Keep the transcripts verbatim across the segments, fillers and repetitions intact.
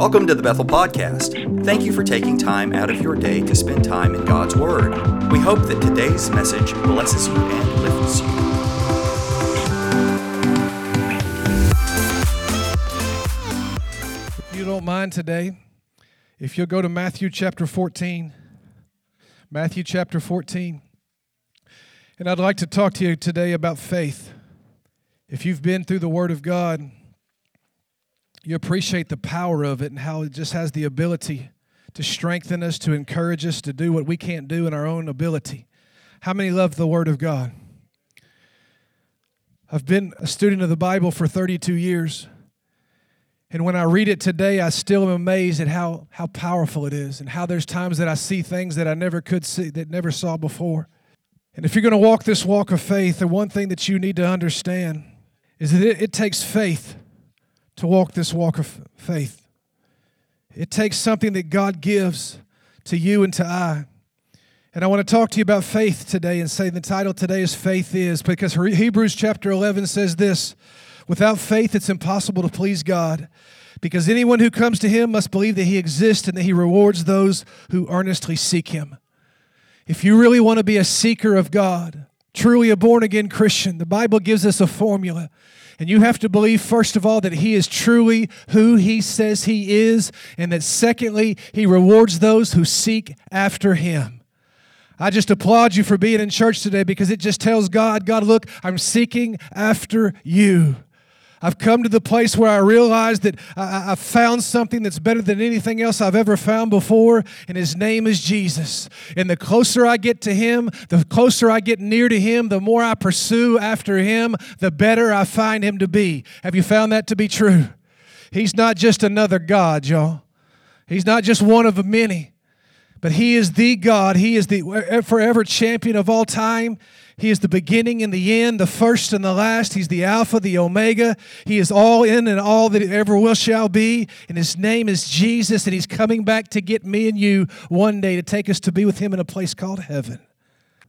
Welcome to the Bethel Podcast. Thank you for taking time out of your day to spend time in God's Word. We hope that today's message blesses you and lifts you. If you don't mind today, if you'll go to Matthew chapter fourteen, Matthew chapter fourteen, and I'd like to talk to you today about faith. If you've been through the Word of God, you appreciate the power of it and how it just has the ability to strengthen us, to encourage us, to do what we can't do in our own ability. How many love the Word of God? I've been a student of the Bible for thirty-two years, and when I read it today, I still am amazed at how, how powerful it is and how there's times that I see things that I never could see, that never saw before. And if you're going to walk this walk of faith, the one thing that you need to understand is that it, it takes faith to walk this walk of faith. It takes something that God gives to you and to I. And I want to talk to you about faith today and say the title today is Faith Is, because Hebrews chapter eleven says this: without faith it's impossible to please God, because anyone who comes to Him must believe that He exists and that He rewards those who earnestly seek Him. If you really want to be a seeker of God, truly a born-again Christian, the Bible gives us a formula. And you have to believe, first of all, that He is truly who He says He is, and that secondly, He rewards those who seek after Him. I just applaud you for being in church today, because it just tells God, God, look, I'm seeking after you. I've come to the place where I realize that I, I found something that's better than anything else I've ever found before, and His name is Jesus. And the closer I get to Him, the closer I get near to Him, the more I pursue after Him, the better I find Him to be. Have you found that to be true? He's not just another God, y'all. He's not just one of many, but He is the God. He is the forever champion of all time. He is the beginning and the end, the first and the last. He's the Alpha, the Omega. He is all in and all that ever will shall be. And His name is Jesus, and He's coming back to get me and you one day to take us to be with Him in a place called heaven.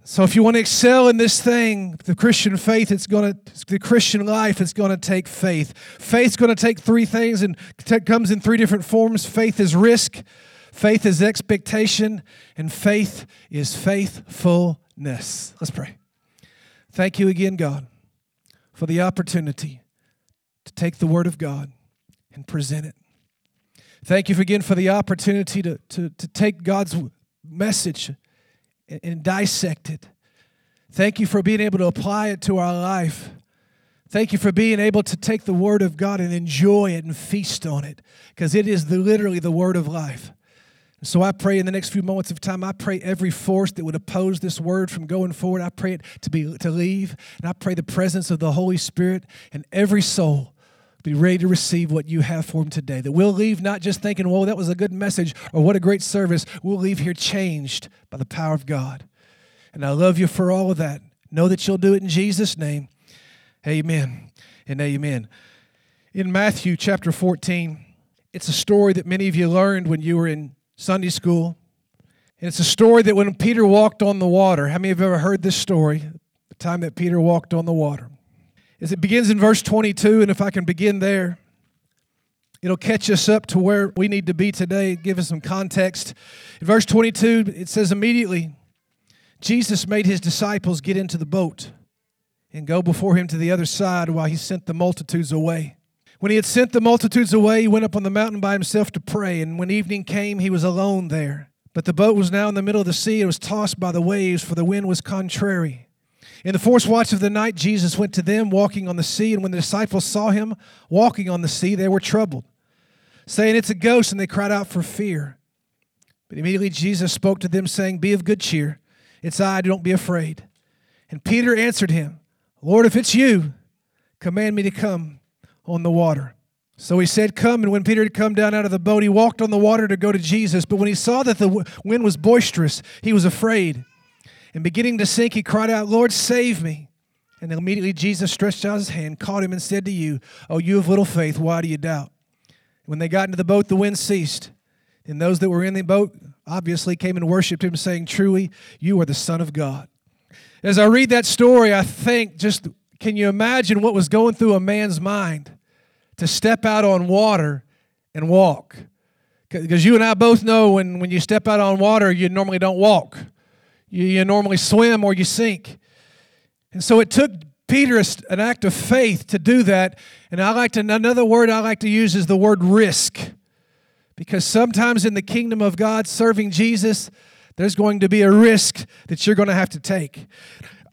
So if you want to excel in this thing, the Christian faith, it's going to, the Christian life, it's going to take faith. Faith's going to take three things, and it comes in three different forms. Faith is risk, faith is expectation, and faith is faithfulness. Let's pray. Thank you again, God, for the opportunity to take the Word of God and present it. Thank you again for the opportunity to, to, to take God's message and, and dissect it. Thank you for being able to apply it to our life. Thank you for being able to take the Word of God and enjoy it and feast on it, because it is the, literally the Word of life. So I pray in the next few moments of time, I pray every force that would oppose this word from going forward, I pray it to be to leave. And I pray the presence of the Holy Spirit and every soul be ready to receive what you have for them today. That we'll leave not just thinking, whoa, that was a good message or what a great service. We'll leave here changed by the power of God. And I love you for all of that. Know that you'll do it in Jesus' name. Amen and amen. In Matthew chapter fourteen, it's a story that many of you learned when you were in Sunday school. And it's a story that when Peter walked on the water, how many have ever heard this story, the time that Peter walked on the water? As it begins in verse twenty-two, and if I can begin there, it'll catch us up to where we need to be today, give us some context. In verse twenty-two, it says, immediately, Jesus made His disciples get into the boat and go before Him to the other side while He sent the multitudes away. When He had sent the multitudes away, He went up on the mountain by Himself to pray, and when evening came, He was alone there. But the boat was now in the middle of the sea, and was tossed by the waves, for the wind was contrary. In the fourth watch of the night, Jesus went to them, walking on the sea, and when the disciples saw Him walking on the sea, they were troubled, saying, it's a ghost, and they cried out for fear. But immediately Jesus spoke to them, saying, be of good cheer, it's I, don't be afraid. And Peter answered Him, Lord, if it's You, command me to come on the water. So he said, come. And when Peter had come down out of the boat, he walked on the water to go to Jesus. But when he saw that the wind was boisterous, he was afraid. And beginning to sink, he cried out, Lord, save me. And immediately Jesus stretched out His hand, caught him, and said to you, oh, you of little faith, why do you doubt? When they got into the boat, the wind ceased. And those that were in the boat obviously came and worshiped Him, saying, truly, You are the Son of God. As I read that story, I think just can you imagine what was going through a man's mind to step out on water and walk? Because you and I both know when, when you step out on water, you normally don't walk. You, you normally swim or you sink. And so it took Peter an act of faith to do that. And I like to, another word I like to use is the word risk. Because sometimes in the kingdom of God, serving Jesus, there's going to be a risk that you're going to have to take.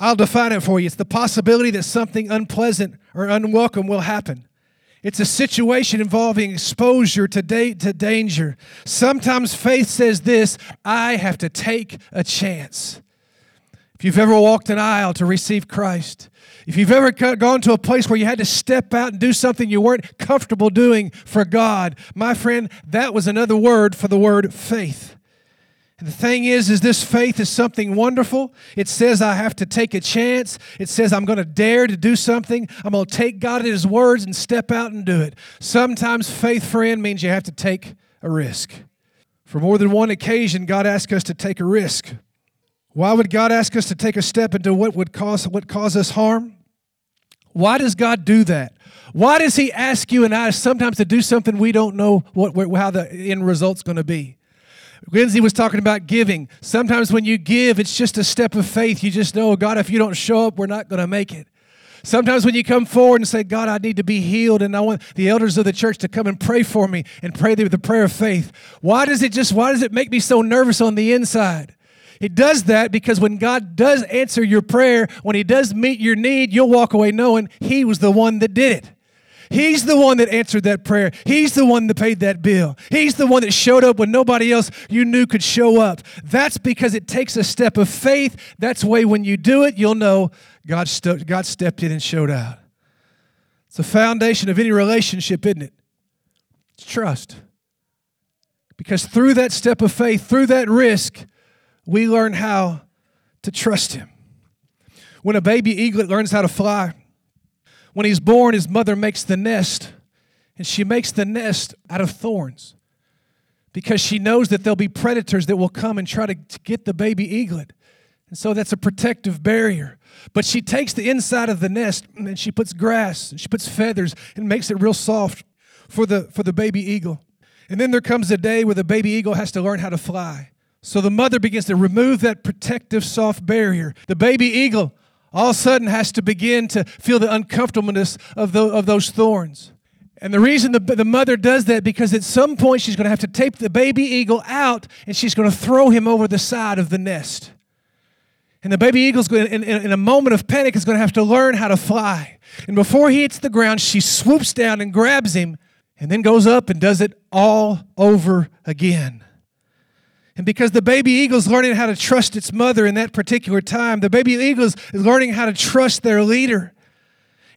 I'll define it for you. It's the possibility that something unpleasant or unwelcome will happen. It's a situation involving exposure to da- to danger. Sometimes faith says this, I have to take a chance. If you've ever walked an aisle to receive Christ, if you've ever gone to a place where you had to step out and do something you weren't comfortable doing for God, my friend, that was another word for the word faith. And the thing is, is this faith is something wonderful. It says I have to take a chance. It says I'm going to dare to do something. I'm going to take God at His words and step out and do it. Sometimes faith, friend, means you have to take a risk. For more than one occasion, God asked us to take a risk. Why would God ask us to take a step into what would cause what cause us harm? Why does God do that? Why does He ask you and I sometimes to do something we don't know what how the end result's going to be? Lindsay was talking about giving. Sometimes when you give, it's just a step of faith. You just know, God, if you don't show up, we're not going to make it. Sometimes when you come forward and say, God, I need to be healed, and I want the elders of the church to come and pray for me and pray the, the prayer of faith. Why does it just, why does it make me so nervous on the inside? It does that because when God does answer your prayer, when He does meet your need, you'll walk away knowing He was the one that did it. He's the one that answered that prayer. He's the one that paid that bill. He's the one that showed up when nobody else you knew could show up. That's because it takes a step of faith. That's why when you do it, you'll know God, st- God stepped in and showed out. It's the foundation of any relationship, isn't it? It's trust. Because through that step of faith, through that risk, we learn how to trust Him. When a baby eaglet learns how to fly, when he's born, his mother makes the nest, and she makes the nest out of thorns because she knows that there'll be predators that will come and try to, to get the baby eaglet. And so that's a protective barrier. But she takes the inside of the nest, and she puts grass, and she puts feathers, and makes it real soft for the, for the baby eagle. And then there comes a day where the baby eagle has to learn how to fly. So the mother begins to remove that protective soft barrier. The baby eagle all of a sudden has to begin to feel the uncomfortableness of, the, of those thorns. And the reason the, the mother does that, because at some point she's going to have to take the baby eagle out and she's going to throw him over the side of the nest. And the baby eagle's going, in, in, in a moment of panic, is going to have to learn how to fly. And before he hits the ground, she swoops down and grabs him and then goes up and does it all over again. And because the baby eagle's learning how to trust its mother in that particular time, the baby eagle is learning how to trust their leader.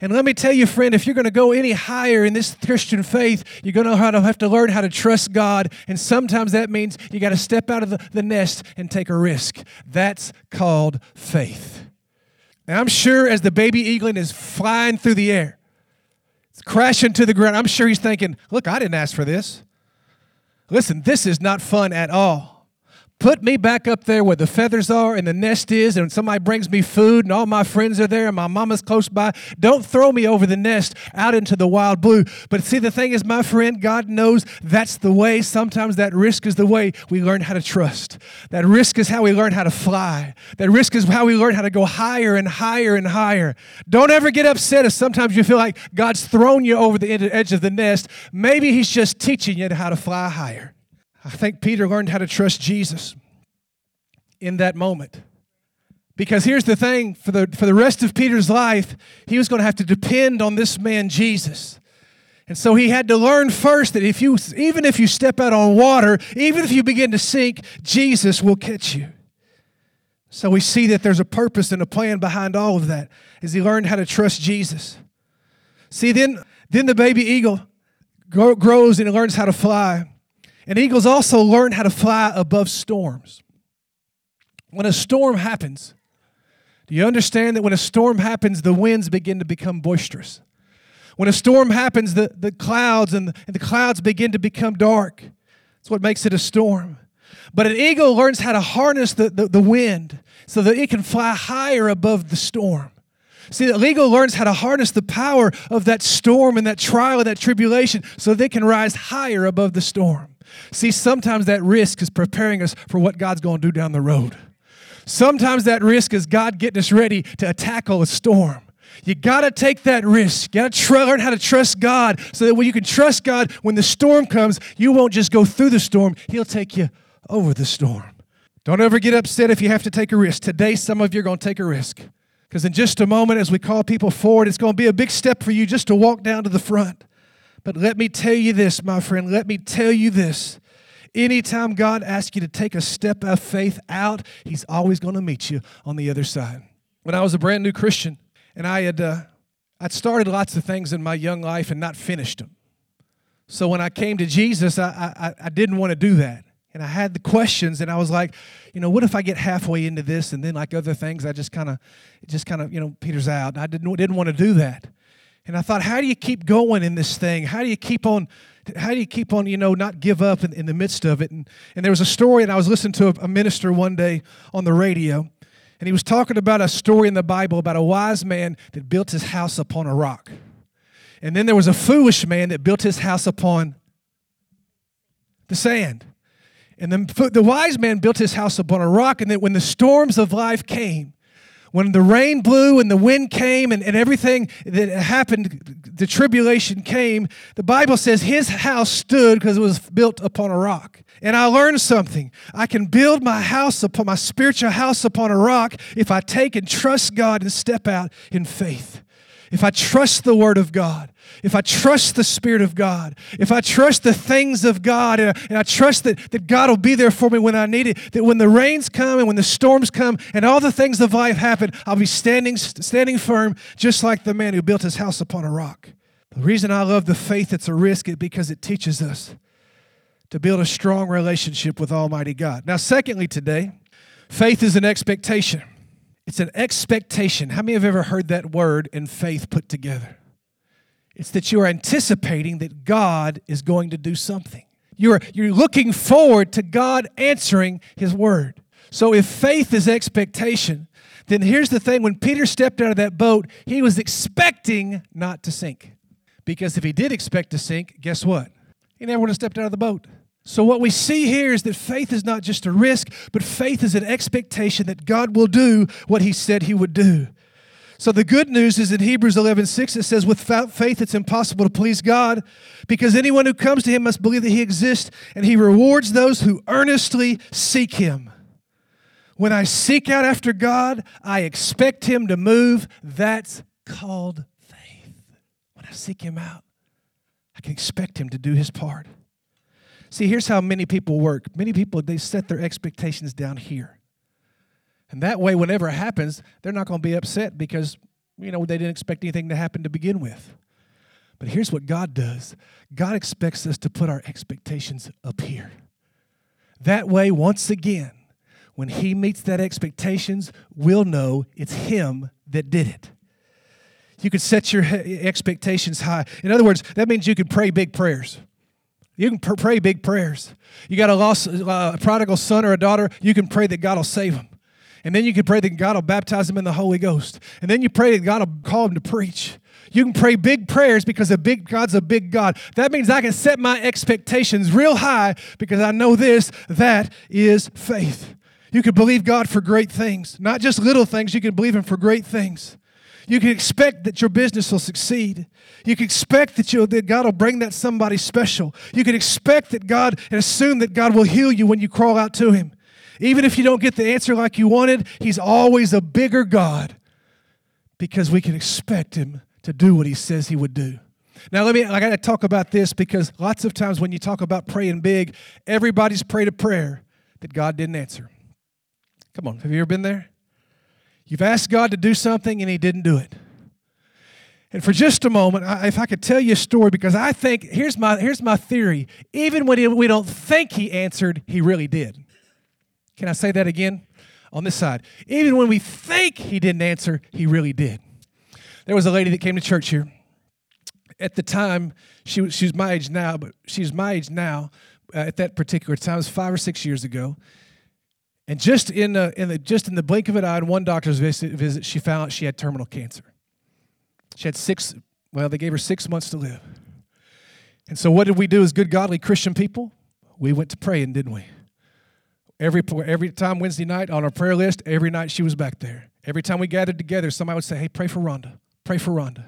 And let me tell you, friend, if you're going to go any higher in this Christian faith, you're going to have to learn how to trust God. And sometimes that means you got to step out of the, the nest and take a risk. That's called faith. Now, I'm sure as the baby eaglet is flying through the air, it's crashing to the ground, I'm sure he's thinking, look, I didn't ask for this. Listen, this is not fun at all. Put me back up there where the feathers are and the nest is, and somebody brings me food and all my friends are there and my mama's close by. Don't throw me over the nest out into the wild blue. But see, the thing is, my friend, God knows that's the way. Sometimes that risk is the way we learn how to trust. That risk is how we learn how to fly. That risk is how we learn how to go higher and higher and higher. Don't ever get upset if sometimes you feel like God's thrown you over the edge of the nest. Maybe He's just teaching you how to fly higher. I think Peter learned how to trust Jesus in that moment. Because here's the thing, for the, for the rest of Peter's life, he was going to have to depend on this man, Jesus. And so he had to learn first that if you, even if you step out on water, even if you begin to sink, Jesus will catch you. So we see that there's a purpose and a plan behind all of that, as he learned how to trust Jesus. See, then, then the baby eagle grow, grows and learns how to fly. And eagles also learn how to fly above storms. When a storm happens, do you understand that when a storm happens, the winds begin to become boisterous? When a storm happens, the, the clouds and the, and the clouds begin to become dark. That's what makes it a storm. But an eagle learns how to harness the, the, the wind so that it can fly higher above the storm. See, the eagle learns how to harness the power of that storm and that trial and that tribulation so they can rise higher above the storm. See, sometimes that risk is preparing us for what God's going to do down the road. Sometimes that risk is God getting us ready to tackle a storm. You got to take that risk. You got to learn how to trust God so that when you can trust God, when the storm comes, you won't just go through the storm. He'll take you over the storm. Don't ever get upset if you have to take a risk. Today, some of you are going to take a risk because in just a moment, as we call people forward, it's going to be a big step for you just to walk down to the front. But let me tell you this, my friend. Let me tell you this. Anytime God asks you to take a step of faith out, He's always going to meet you on the other side. When I was a brand new Christian, and I had uh, I'd started lots of things in my young life and not finished them. So when I came to Jesus, I, I I didn't want to do that. And I had the questions, and I was like, you know, what if I get halfway into this, and then like other things, I just kind of, just kind of, you know, peters out. I didn't didn't want to do that. And I thought, how do you keep going in this thing? How do you keep on, how do you keep on, you know, not give up in, in the midst of it? And, and there was a story, and I was listening to a, a minister one day on the radio. And he was talking about a story in the Bible about a wise man that built his house upon a rock. And then there was a foolish man that built his house upon the sand. And the, the wise man built his house upon a rock, and then when the storms of life came, when the rain blew and the wind came and, and everything that happened, the tribulation came, the Bible says his house stood because it was built upon a rock. And I learned something. I can build my house upon my spiritual house upon a rock if I take and trust God and step out in faith. If I trust the Word of God, if I trust the Spirit of God, if I trust the things of God, and I, and I trust that, that God will be there for me when I need it, that when the rains come and when the storms come and all the things of life happen, I'll be standing, standing firm just like the man who built his house upon a rock. The reason I love the faith that's a risk is because it teaches us to build a strong relationship with Almighty God. Now, secondly today, faith is an expectation. It's an expectation. How many have ever heard that word and faith put together? It's that you are anticipating that God is going to do something. You're, you're looking forward to God answering His word. So if faith is expectation, then here's the thing. When Peter stepped out of that boat, he was expecting not to sink. Because if he did expect to sink, guess what? He never would have stepped out of the boat. So what we see here is that faith is not just a risk, but faith is an expectation that God will do what He said He would do. So the good news is in Hebrews eleven six, it says, without faith it's impossible to please God, because anyone who comes to Him must believe that He exists, and He rewards those who earnestly seek Him. When I seek out after God, I expect Him to move. That's called faith. When I seek Him out, I can expect Him to do His part. See, here's how many people work. Many people, they set their expectations down here. And that way, whenever it happens, they're not going to be upset because, you know, they didn't expect anything to happen to begin with. But here's what God does. God expects us to put our expectations up here. That way, once again, when He meets that expectations, we'll know it's Him that did it. You could set your expectations high. In other words, that means you could pray big prayers. You can pray big prayers. You got a lost, uh, prodigal son or a daughter, you can pray that God will save them. And then you can pray that God will baptize them in the Holy Ghost. And then you pray that God will call them to preach. You can pray big prayers because a big God's a big God. That means I can set my expectations real high because I know this, that is faith. You can believe God for great things, not just little things. You can believe Him for great things. You can expect that your business will succeed. You can expect that, you'll, that God will bring that somebody special. You can expect that God and assume that God will heal you when you crawl out to Him. Even if you don't get the answer like you wanted, He's always a bigger God because we can expect Him to do what He says He would do. Now, let me, I got to talk about this because lots of times when you talk about praying big, everybody's prayed a prayer that God didn't answer. Come on, have you ever been there? You've asked God to do something, and He didn't do it. And for just a moment, I, if I could tell you a story, because I think, here's my, here's my theory. Even when he, we don't think He answered, He really did. Can I say that again? On this side. Even when we think He didn't answer, He really did. There was a lady that came to church here. At the time, she, she was my age now, but she was my age now uh, at that particular time. It was five or six years ago. And just in, a, in the just in the blink of an eye, in one doctor's visit, visit, she found out she had terminal cancer. She had six, well, they gave her six months to live. And so what did we do as good, godly Christian people? we went to praying, didn't we? Every every time Wednesday night on our prayer list, every night she was back there. Every time we gathered together, somebody would say, hey, pray for Rhonda. Pray for Rhonda.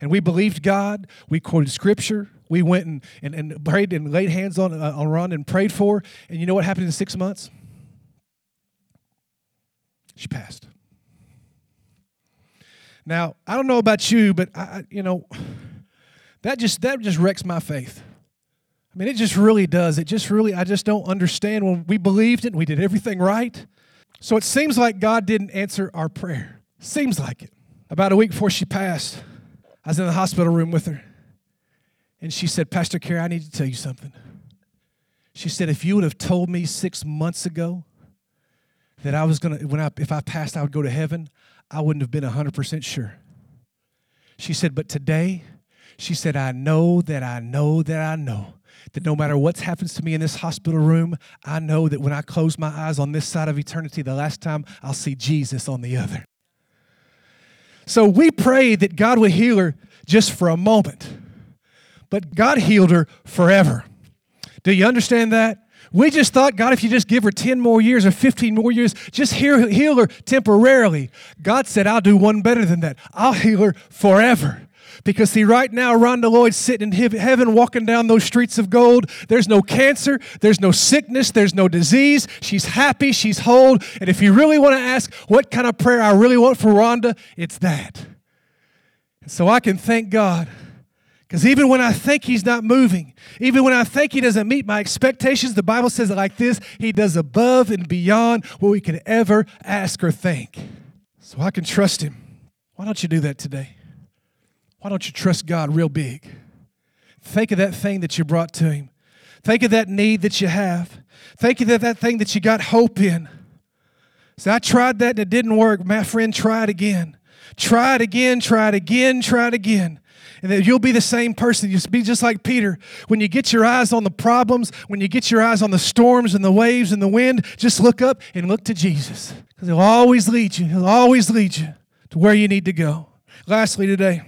And we believed God. We quoted Scripture. We went and, and, and prayed and laid hands on, uh, on Rhonda and prayed for her. And you know what happened in six months? She passed. Now, I don't know about you, but, I, you know, that just that just wrecks my faith. I mean, it just really does. It just really, I just don't understand. When we believed it and we did everything right. So it seems like God didn't answer our prayer. Seems like it. About a week before she passed, I was in the hospital room with her. And she said, Pastor Carey, I need to tell you something. She said, if you would have told me six months ago that I was going to, when I if I passed, I would go to heaven, I wouldn't have been one hundred percent sure. She said, but today, she said, I know that I know that I know. That no matter what happens to me in this hospital room, I know that when I close my eyes on this side of eternity, the last time I'll see Jesus on the other. So we prayed that God would heal her just for a moment, but God healed her forever. Do you understand that? We just thought, God, if you just give her ten more years or fifteen more years, just heal her temporarily. God said, I'll do one better than that. I'll heal her forever. Because, see, right now, Rhonda Lloyd's sitting in heaven walking down those streets of gold. There's no cancer. There's no sickness. There's no disease. She's happy. She's whole. And if you really want to ask what kind of prayer I really want for Rhonda, it's that. And so I can thank God. Because even when I think He's not moving, even when I think He doesn't meet my expectations, the Bible says it like this, He does above and beyond what we can ever ask or think. So I can trust Him. Why don't you do that today? Why don't you trust God real big? Think of that thing that you brought to Him. Think of that need that you have. Think of that, that thing that you got hope in. So I tried that and it didn't work. My friend, try it again. Try it again, try it again, try it again. And that you'll be the same person. You'll be just like Peter. When you get your eyes on the problems, when you get your eyes on the storms and the waves and the wind, just look up and look to Jesus. Because He'll always lead you. He'll always lead you to where you need to go. Lastly today,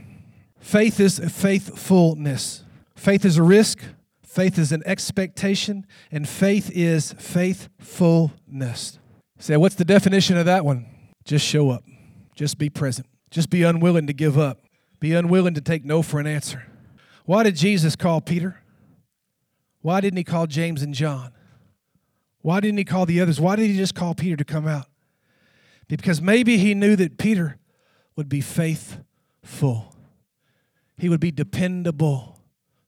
faith is a faithfulness. Faith is a risk. Faith is an expectation. And faith is faithfulness. Say, what's the definition of that one? Just show up. Just be present. Just be unwilling to give up. Be unwilling to take no for an answer. Why did Jesus call Peter? Why didn't He call James and John? Why didn't He call the others? Why did He just call Peter to come out? Because maybe He knew that Peter would be faithful. He would be dependable,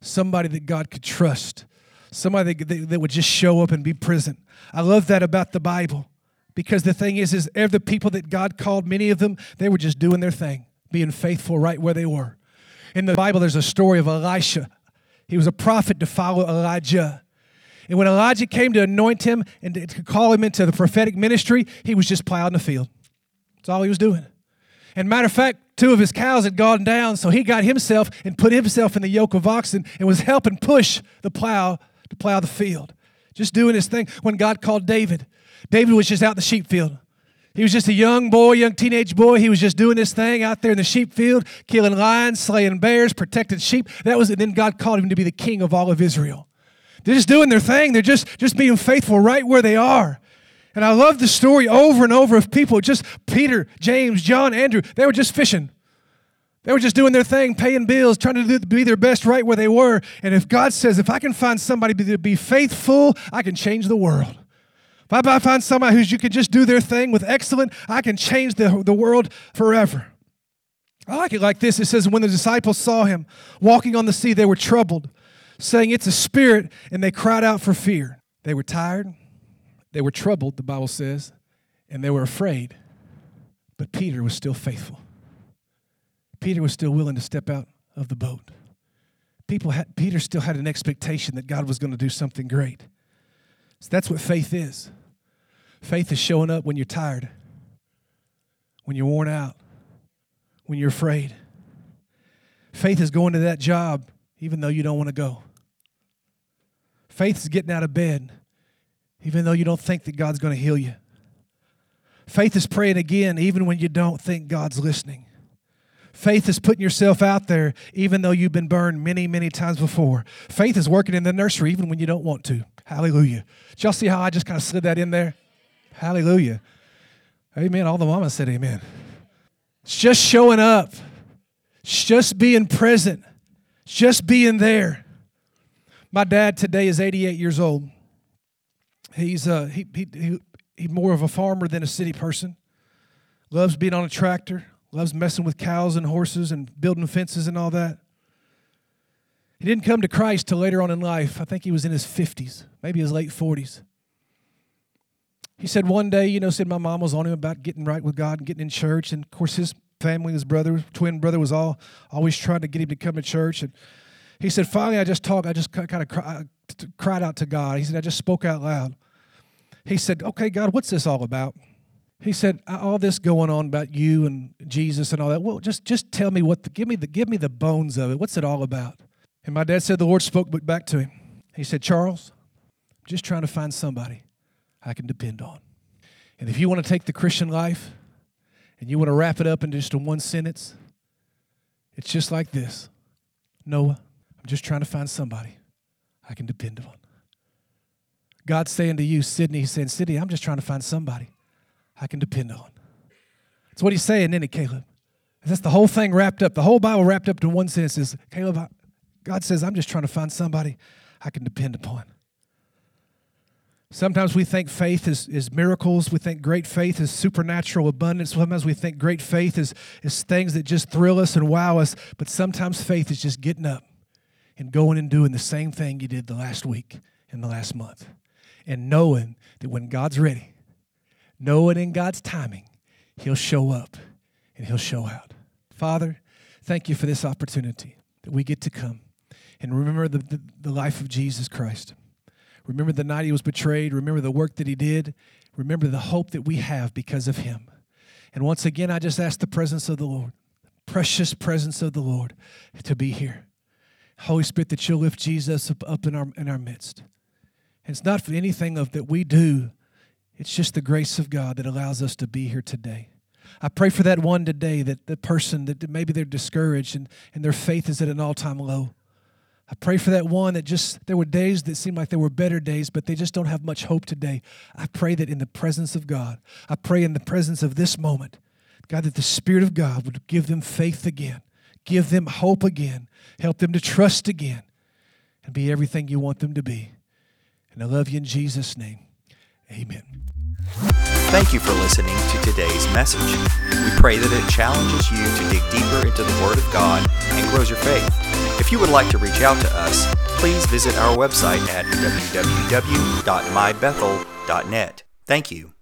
somebody that God could trust, somebody that, that, that would just show up and be present. I love that about the Bible, because the thing is, is the people that God called, many of them, they were just doing their thing, being faithful right where they were. In the Bible, there's a story of Elisha. He was a prophet to follow Elijah. And when Elijah came to anoint him and to call him into the prophetic ministry, he was just plowing the field. That's all he was doing. And matter of fact, two of his cows had gone down, so he got himself and put himself in the yoke of oxen and was helping push the plow to plow the field. Just doing his thing. When God called David, David was just out in the sheep field. He was just a young boy, young teenage boy. He was just doing his thing out there in the sheep field, killing lions, slaying bears, protecting sheep. That was, and then God called him to be the king of all of Israel. They're just doing their thing. They're just, just being faithful right where they are. And I love the story over and over of people, just Peter, James, John, Andrew. They were just fishing. They were just doing their thing, paying bills, trying to do, be their best right where they were. And if God says, if I can find somebody to be faithful, I can change the world. If I find somebody who you can just do their thing with excellence, I can change the, the world forever. I like it like this. It says, when the disciples saw Him walking on the sea, they were troubled, saying, it's a spirit, and they cried out for fear. They were tired. They were troubled, the Bible says, and they were afraid. But Peter was still faithful. Peter was still willing to step out of the boat. People had, Peter still had an expectation that God was going to do something great. So that's what faith is. Faith is showing up when you're tired, when you're worn out, when you're afraid. Faith is going to that job even though you don't want to go. Faith is getting out of bed even though you don't think that God's going to heal you. Faith is praying again, even when you don't think God's listening. Faith is putting yourself out there, even though you've been burned many, many times before. Faith is working in the nursery, even when you don't want to. Hallelujah. Did y'all see how I just kind of slid that in there? Hallelujah. Amen. All the mamas said amen. It's just showing up. It's just being present. It's just being there. My dad today is eighty-eight years old. He's uh, he, he, he, he more of a farmer than a city person. Loves being on a tractor. Loves messing with cows and horses and building fences and all that. He didn't come to Christ till later on in life. I think he was in his fifties, maybe his late forties. He said one day, you know, said my mom was on him about getting right with God and getting in church. And, of course, his family, his brother, twin brother was all always trying to get him to come to church. And he said, finally, I just talked, I just kind of cry, cried out to God. He said, I just spoke out loud. He said, okay, God, what's this all about? He said, all this going on about you and Jesus and all that. Well, just just tell me what, the, give me the give me the bones of it. What's it all about? And my dad said the Lord spoke back to him. He said, Charles, I'm just trying to find somebody I can depend on. And if you want to take the Christian life and you want to wrap it up into just one sentence, it's just like this. Noah, I'm just trying to find somebody I can depend on. God's saying to you, Sidney, he's saying, Sidney, I'm just trying to find somebody I can depend on. That's what he's saying, isn't it, Caleb? That's the whole thing wrapped up. The whole Bible wrapped up in one sentence is, Caleb, I, God says, I'm just trying to find somebody I can depend upon. Sometimes we think faith is, is miracles. We think great faith is supernatural abundance. Sometimes we think great faith is, is things that just thrill us and wow us. But sometimes faith is just getting up and going and doing the same thing you did the last week and the last month. And knowing that when God's ready, knowing in God's timing, he'll show up and he'll show out. Father, thank you for this opportunity that we get to come and remember the, the, the life of Jesus Christ. Remember the night he was betrayed. Remember the work that he did. Remember the hope that we have because of him. And once again, I just ask the presence of the Lord, the precious presence of the Lord, to be here. Holy Spirit, that you'll lift Jesus up, up in, our, in our midst. And it's not for anything of that we do. It's just the grace of God that allows us to be here today. I pray for that one today, that the person that maybe they're discouraged and, and their faith is at an all-time low. I pray for that one that just, there were days that seemed like there were better days, but they just don't have much hope today. I pray that in the presence of God, I pray in the presence of this moment, God, that the Spirit of God would give them faith again, give them hope again, help them to trust again, and be everything you want them to be. And I love you in Jesus' name. Amen. Thank you for listening to today's message. We pray that it challenges you to dig deeper into the Word of God and grows your faith. If you would like to reach out to us, please visit our website at w w w dot my bethel dot net. Thank you.